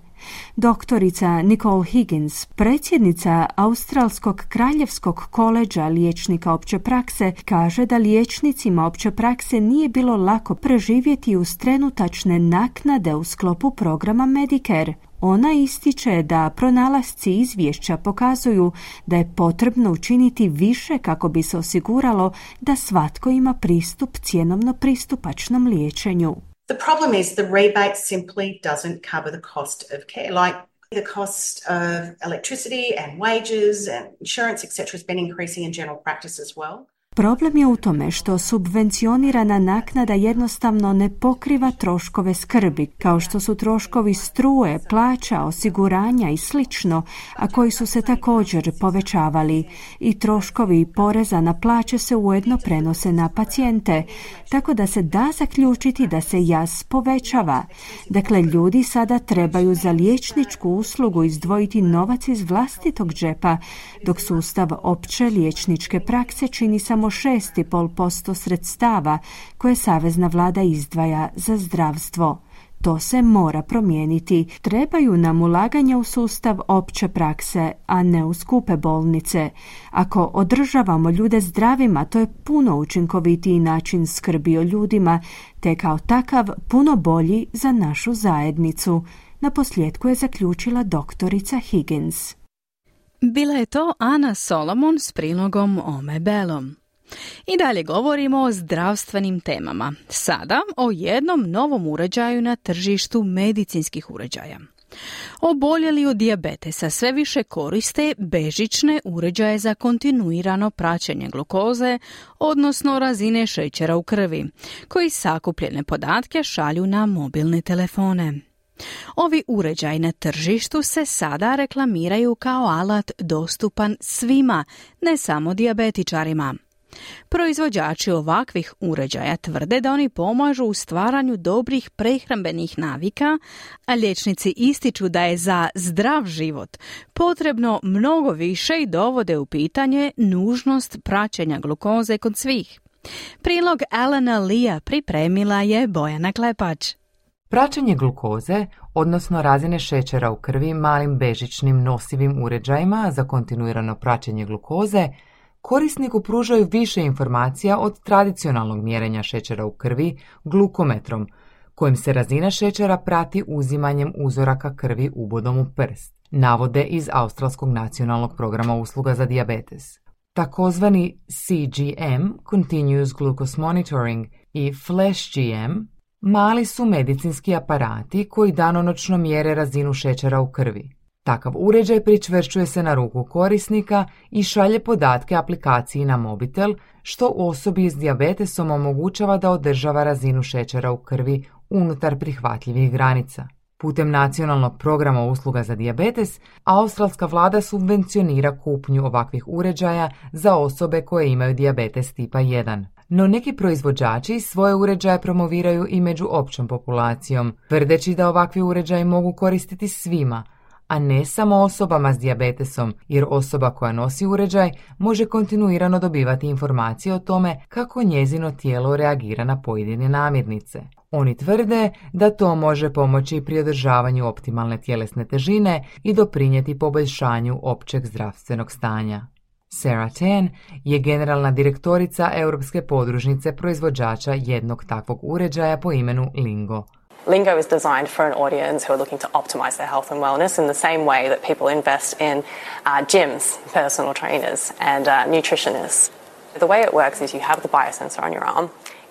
Doktorica Nicole Higgins, predsjednica Australskog kraljevskog koleđa liječnika opće prakse, kaže da liječnicima opće prakse nije bilo lako preživjeti uz trenutačne naknade u sklopu programa Medicare. Ona ističe da pronalasci izvješća pokazuju da je potrebno učiniti više kako bi se osiguralo da svatko ima pristup cjenovno pristupačnom liječenju. The problem is the rebate simply doesn't cover the cost of care. Like the cost of electricity and wages and insurance, etc. has been increasing in general practice as well. Problem je u tome što subvencionirana naknada jednostavno ne pokriva troškove skrbi, kao što su troškovi struje, plaća, osiguranja i slično, a koji su se također povećavali. I troškovi poreza na plaće se ujedno prenose na pacijente, tako da se da zaključiti da se jaz povećava. Dakle, ljudi sada trebaju za liječničku uslugu izdvojiti novac iz vlastitog džepa, dok sustav opće liječničke prakse čini samo 6,5% sredstava koje savezna vlada izdvaja za zdravstvo. To se mora promijeniti. Trebaju nam ulaganja u sustav opće prakse, a ne u skupe bolnice. Ako održavamo ljude zdravima, to je puno učinkovitiji način skrbi o ljudima, te kao takav puno bolji za našu zajednicu. Naposljetku je zaključila doktorica Higgins. Bila je to Ana Solomon s prilogom Ome Belom. I dalje govorimo o zdravstvenim temama. Sada o jednom novom uređaju na tržištu medicinskih uređaja. Oboljeli od dijabetesa sve više koriste bežične uređaje za kontinuirano praćenje glukoze, odnosno razine šećera u krvi, koji sakupljene podatke šalju na mobilne telefone. Ovi uređaji na tržištu se sada reklamiraju kao alat dostupan svima, ne samo dijabetičarima. Proizvođači ovakvih uređaja tvrde da oni pomažu u stvaranju dobrih prehrambenih navika, a liječnici ističu da je za zdrav život potrebno mnogo više i dovode u pitanje nužnost praćenja glukoze kod svih. Prilog Alana Lea pripremila je Bojana Klepač. Praćenje glukoze, odnosno razine šećera u krvi malim bežičnim nosivim uređajima za kontinuirano praćenje glukoze, korisniku pružaju više informacija od tradicionalnog mjerenja šećera u krvi glukometrom, kojim se razina šećera prati uzimanjem uzoraka krvi ubodom u prst, navode iz Australskog nacionalnog programa usluga za dijabetes. Takozvani CGM, Continuous Glucose Monitoring, i Flash GM, mali su medicinski aparati koji danonoćno mjere razinu šećera u krvi. Takav uređaj pričvršćuje se na ruku korisnika i šalje podatke aplikaciji na mobitel, što osobi s dijabetesom omogućava da održava razinu šećera u krvi unutar prihvatljivih granica. Putem nacionalnog programa usluga za dijabetes, australska vlada subvencionira kupnju ovakvih uređaja za osobe koje imaju dijabetes tipa 1. No neki proizvođači svoje uređaje promoviraju i među općom populacijom, tvrdeći da ovakvi uređaji mogu koristiti svima, a ne samo osobama s dijabetesom, jer osoba koja nosi uređaj može kontinuirano dobivati informacije o tome kako njezino tijelo reagira na pojedine namirnice. Oni tvrde da to može pomoći pri održavanju optimalne tjelesne težine i doprinijeti poboljšanju općeg zdravstvenog stanja. Sarah Tan je generalna direktorica Europske podružnice proizvođača jednog takvog uređaja po imenu Lingo. Lingo is designed for an audience who are looking to optimize their health and wellness in the same way that people invest in gyms, personal trainers and nutritionists. The way it works is you have the biosensor on your arm.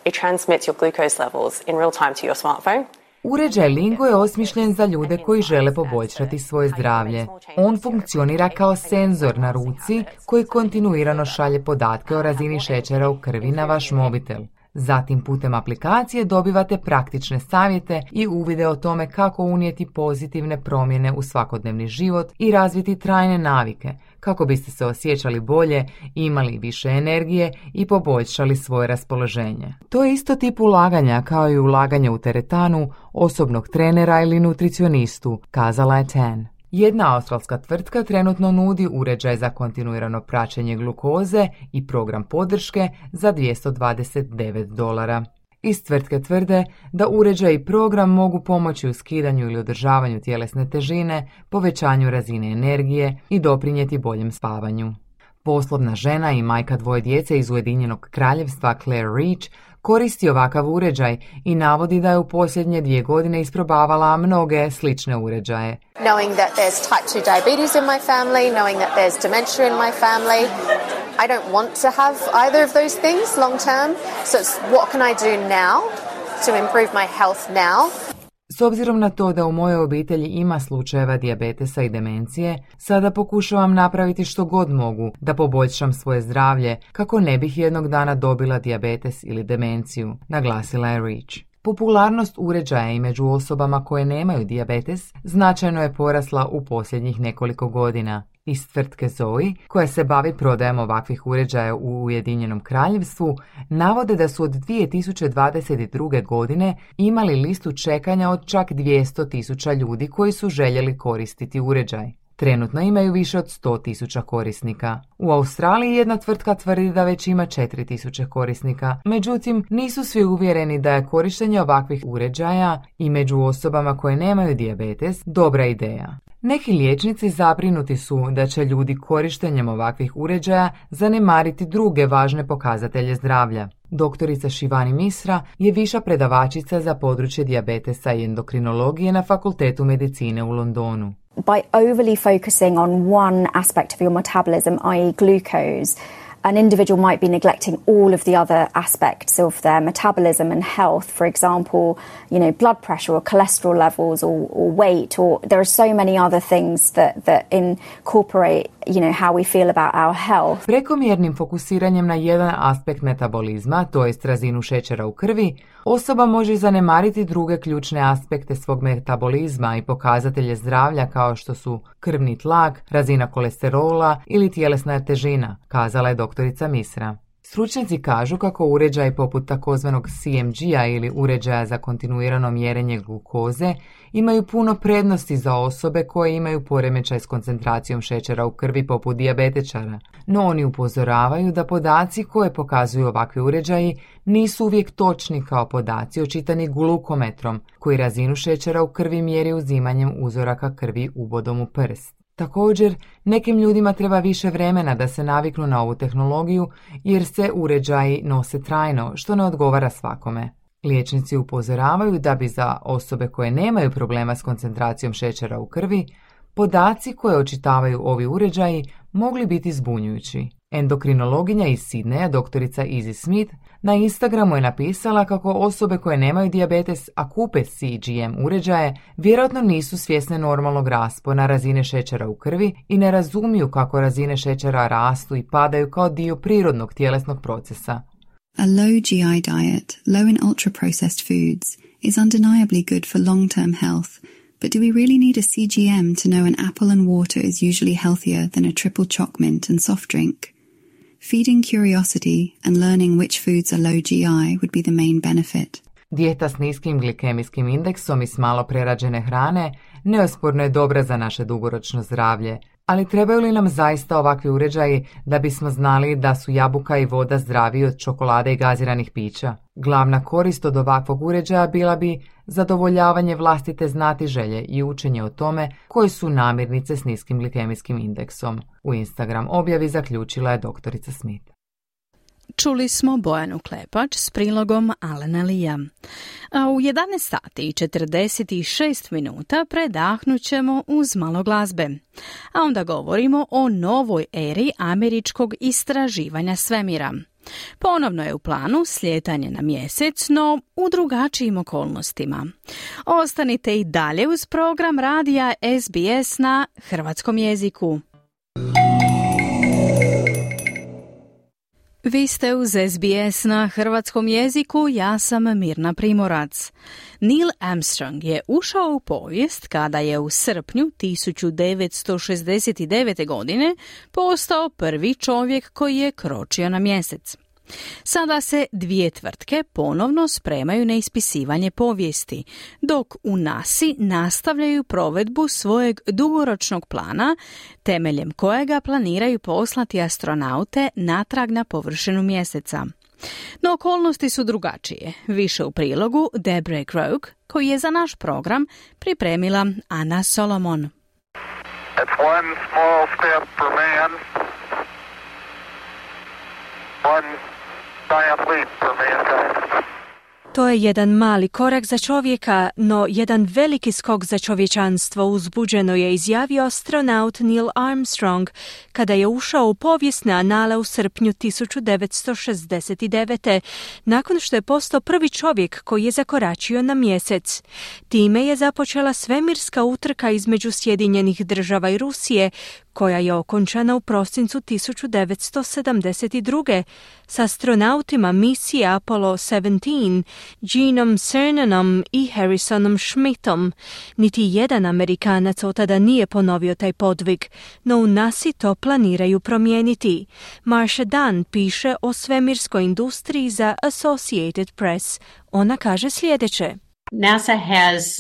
It transmits your glucose levels in real time to your smartphone. Uređaj Lingo je osmišljen za ljude koji žele poboljšati svoje zdravlje. On funkcionira kao senzor na ruci koji kontinuirano šalje podatke o razini šećera u krvi na vaš mobitel. Zatim putem aplikacije dobivate praktične savjete i uvide o tome kako unijeti pozitivne promjene u svakodnevni život i razviti trajne navike kako biste se osjećali bolje, imali više energije i poboljšali svoje raspoloženje. To je isto tip ulaganja kao i ulaganje u teretanu, osobnog trenera ili nutricionistu, kazala je Tan. Jedna australska tvrtka trenutno nudi uređaj za kontinuirano praćenje glukoze i program podrške za $229. Iz tvrtke tvrde da uređaj i program mogu pomoći u skidanju ili održavanju tjelesne težine, povećanju razine energije i doprinijeti boljem spavanju. Poslovna žena i majka dvoje djece iz Ujedinjenog kraljevstva Claire Reach koristi ovakav uređaj i navodi da je u posljednje 2 godine isprobavala mnoge slične uređaje. Knowing that there's type 2 diabetes in my family, knowing that there's dementia in my family, I don't want to have either of those things long term, so what can I do now to improve my health now? S obzirom na to da u mojoj obitelji ima slučajeva dijabetesa i demencije, sada pokušavam napraviti što god mogu da poboljšam svoje zdravlje kako ne bih jednog dana dobila dijabetes ili demenciju, naglasila je Rich. Popularnost uređaja i među osobama koje nemaju dijabetes značajno je porasla u posljednjih nekoliko godina. Iz tvrtke Zoe, koja se bavi prodajem ovakvih uređaja u Ujedinjenom kraljevstvu, navode da su od 2022. godine imali listu čekanja od čak 200,000 ljudi koji su željeli koristiti uređaj. Trenutno imaju više od 100,000 korisnika. U Australiji jedna tvrtka tvrdi da već ima 4,000 korisnika, međutim nisu svi uvjereni da je korištenje ovakvih uređaja i među osobama koje nemaju dijabetes dobra ideja. Neki liječnici zabrinuti su da će ljudi korištenjem ovakvih uređaja zanemariti druge važne pokazatelje zdravlja. Doktorica Shivani Misra je viša predavačica za područje dijabetesa i endokrinologije na Fakultetu medicine u Londonu. By overly focusing on one aspect of your metabolism, i.e. glucose, an individual might be neglecting all of the other aspects of their metabolism and health. For example, blood pressure or cholesterol levels or weight, or there are so many other things that incorporate how we feel about our health. Prekomjernim fokusiranjem na jedan aspekt metabolizma, to jest razinu šećera u krvi, osoba može zanemariti druge ključne aspekte svog metabolizma i pokazatelje zdravlja kao što su krvni tlak, razina kolesterola ili tjelesna težina, kazala je doktorica Misra. Stručnjaci kažu kako uređaj poput takozvanog CMG-a ili uređaja za kontinuirano mjerenje glukoze imaju puno prednosti za osobe koje imaju poremećaj s koncentracijom šećera u krvi poput dijabetičara, no oni upozoravaju da podaci koje pokazuju ovakvi uređaji nisu uvijek točni kao podaci očitani glukometrom, koji razinu šećera u krvi mjeri uzimanjem uzoraka krvi ubodom u prst. Također, nekim ljudima treba više vremena da se naviknu na ovu tehnologiju jer se uređaji nose trajno, što ne odgovara svakome. Liječnici upozoravaju da bi za osobe koje nemaju problema s koncentracijom šećera u krvi, podaci koje očitavaju ovi uređaji mogli biti zbunjujući. Endokrinologinja iz Sidneja, doktorica Izzy Smith, na Instagramu je napisala kako osobe koje nemaju dijabetes, a kupe CGM uređaje, vjerojatno nisu svjesne normalnog raspona razine šećera u krvi i ne razumiju kako razine šećera rastu i padaju kao dio prirodnog tjelesnog procesa. A low GI diet, low in ultra-processed foods, is undeniably good for long-term health, but do we really need a CGM to know an apple and water is usually healthier than a triple choc mint and soft drink? Feeding curiosity and learning which foods are low GI would be the main benefit. Dijeta s niskim glikemijskim indeksom i s malo prerađene hrane neosporno je dobra za naše dugoročno zdravlje, ali trebaju li nam zaista ovakvi uređaji da bismo znali da su jabuka i voda zdraviji od čokolade i gaziranih pića? Glavna korist od ovakvog uređaja bila bi zadovoljavanje vlastite znatiželje i učenje o tome koje su namirnice s niskim glikemijskim indeksom. U Instagram objavi zaključila je doktorica Smith. Čuli smo Bojanu Klepač s prilogom Alena Lija. A u 11 sati i 46 minuta predahnut ćemo uz malo glazbe. A onda govorimo o novoj eri američkog istraživanja svemira. Ponovno je u planu slijetanje na mjesec, no u drugačijim okolnostima. Ostanite i dalje uz program radija SBS na hrvatskom jeziku. Vi ste uz SBS na hrvatskom jeziku, ja sam Mirna Primorac. Neil Armstrong je ušao u povijest kada je u srpnju 1969. godine postao prvi čovjek koji je kročio na mjesec. Sada se dvije tvrtke ponovno spremaju na ispisivanje povijesti, dok u NASA-i nastavljaju provedbu svojeg dugoročnog plana, temeljem kojega planiraju poslati astronaute natrag na površinu mjeseca. No okolnosti su drugačije, više u prilogu Debra Croke, koji je za naš program pripremila Ana Solomon. It's one small step for man, one giant leap for mankind. To je jedan mali korak za čovjeka, no jedan veliki skok za čovječanstvo, uzbuđeno je izjavio astronaut Neil Armstrong kada je ušao u povijesne anale u srpnju 1969. nakon što je postao prvi čovjek koji je zakoračio na mjesec. Time je započela svemirska utrka između Sjedinjenih Država i Rusije, koja je okončana u prosincu 1972. s astronautima misije Apollo 17, Jeanom Cernanom i Harrisonom Schmidtom. Niti jedan Amerikanac od tada nije ponovio taj podvig, no u NASA-i to planiraju promijeniti. Marsha Dunn piše o svemirskoj industriji za Associated Press. Ona kaže sljedeće. NASA has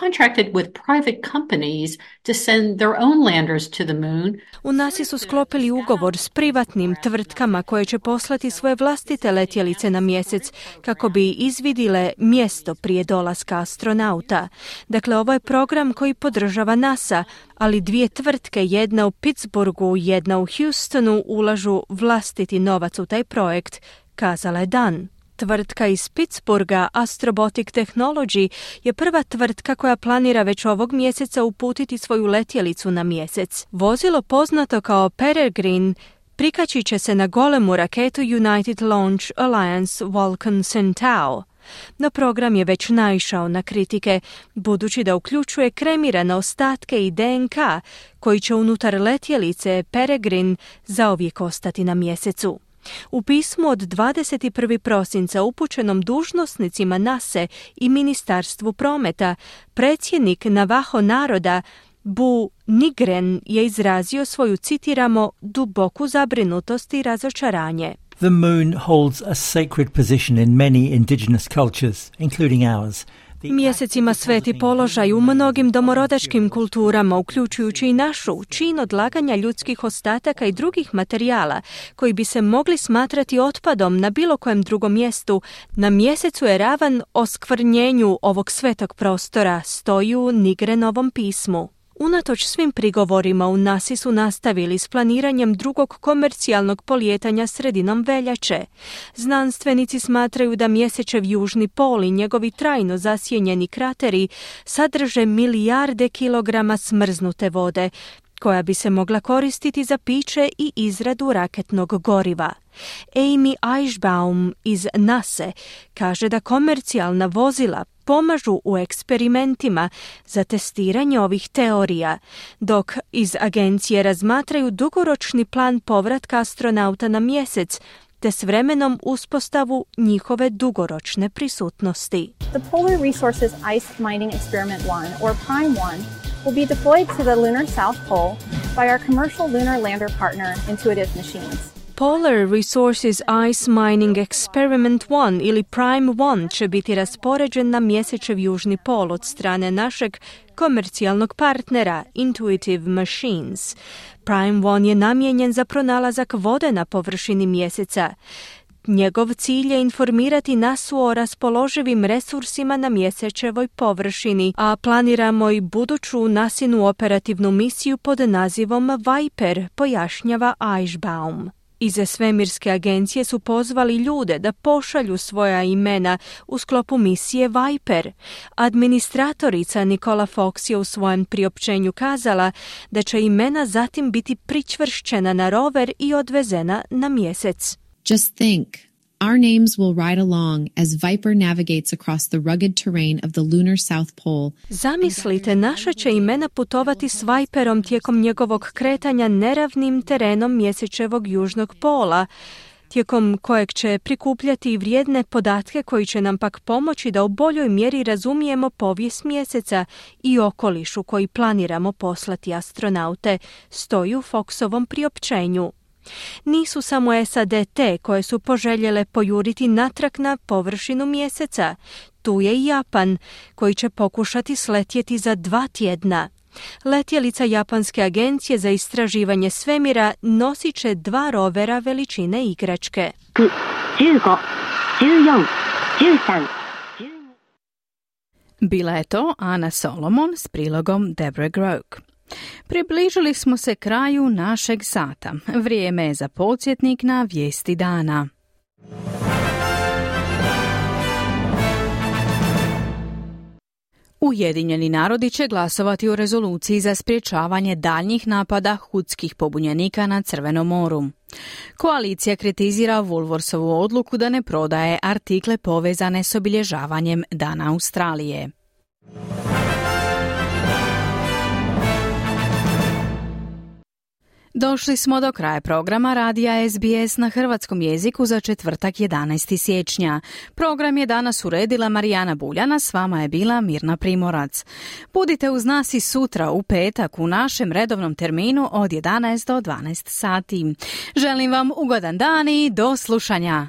contracted with private companies to send their own landers to the moon. U NASA su sklopili ugovor s privatnim tvrtkama koje će poslati svoje vlastite letjelice na mjesec kako bi izvidile mjesto prije dolaska astronauta. Dakle, ovo je program koji podržava NASA, ali dvije tvrtke, jedna u Pittsburghu, jedna u Houstonu, ulažu vlastiti novac u taj projekt, kazala je Dan. Tvrtka iz Pittsburgha, Astrobotic Technology, je prva tvrtka koja planira već ovog mjeseca uputiti svoju letjelicu na mjesec. Vozilo poznato kao Peregrin prikačit će se na golemu raketu United Launch Alliance Vulcan Centaur. No program je već naišao na kritike, budući da uključuje kremirane ostatke i DNK koji će unutar letjelice Peregrin zauvijek ostati na mjesecu. U pismu od 21. prosinca upućenom dužnosnicima NASA i Ministarstvu prometa, predsjednik Navaho naroda Bu Nigren je izrazio svoju, citiramo, duboku zabrinutost i razočaranje. The moon holds a sacred position in many indigenous cultures, including ours. Mjesec ima sveti položaj u mnogim domorodačkim kulturama, uključujući i našu, čin odlaganja ljudskih ostataka i drugih materijala koji bi se mogli smatrati otpadom na bilo kojem drugom mjestu. Na mjesecu je ravan oskvrnjenju ovog svetog prostora, stoji u Nigrenovom pismu. Unatoč svim prigovorima, u NASA-i su nastavili s planiranjem drugog komercijalnog polijetanja sredinom veljače. Znanstvenici smatraju da mjesečev južni pol i njegovi trajno zasjenjeni krateri sadrže milijarde kilograma smrznute vode, koja bi se mogla koristiti za piće i izradu raketnog goriva. Amy Eichbaum iz NASA kaže da komercijalna vozila pomažu u eksperimentima za testiranje ovih teorija, dok iz agencije razmatraju dugoročni plan povratka astronauta na mjesec, te s vremenom uspostavu njihove dugoročne prisutnosti. The Polar Resources Ice Mining Experiment 1, or Prime 1, will be deployed to the lunar south pole by our commercial lunar lander partner Intuitive Machines. Polar Resources Ice Mining Experiment 1 ili Prime 1 će biti raspoređen na mjesečev južni pol od strane našeg komercijalnog partnera Intuitive Machines. Prime 1 je namijenjen za pronalazak vode na površini mjeseca. Njegov cilj je informirati nas o raspoloživim resursima na mjesečevoj površini, a planiramo i buduću nasinu operativnu misiju pod nazivom Viper, pojašnjava Eichbaum. Iza svemirske agencije su pozvali ljude da pošalju svoja imena u sklopu misije Viper. Administratorica Nicola Fox je u svojem priopćenju kazala da će imena zatim biti pričvršćena na rover i odvezena na mjesec. Just think, our names will ride along as Viper navigates across the rugged terrain of the lunar south pole. Zamislite, naša će imena putovati s Viperom tijekom njegovog kretanja neravnim terenom mjesečevog južnog pola, tijekom kojeg će prikupljati vrijedne podatke koji će nam pak pomoći da u boljoj mjeri razumijemo povijest mjeseca i okolišu koji planiramo poslati astronaute, stoji u Foxovom priopćenju. Nisu samo SAD te koje su poželjele pojuriti natrag na površinu mjeseca. Tu je i Japan, koji će pokušati sletjeti za 2 tjedna. Letjelica Japanske agencije za istraživanje svemira nosit će 2 rovera veličine igračke. Bila je to Ana Solomon s prilogom Debra Croke. Približili smo se kraju našeg sata. Vrijeme je za podsjetnik na vijesti dana. Ujedinjeni narodi će glasovati o rezoluciji za sprječavanje daljnjih napada hutskih pobunjenika na Crvenom moru. Koalicija kritizira Woolworthsovu odluku da ne prodaje artikle povezane s obilježavanjem Dana Australije. Došli smo do kraja programa radija SBS na hrvatskom jeziku za četvrtak 11. siječnja. Program je danas uredila Marijana Buljana, s vama je bila Mirna Primorac. Budite uz nas i sutra u petak u našem redovnom terminu od 11 do 12 sati. Želim vam ugodan dan i do slušanja.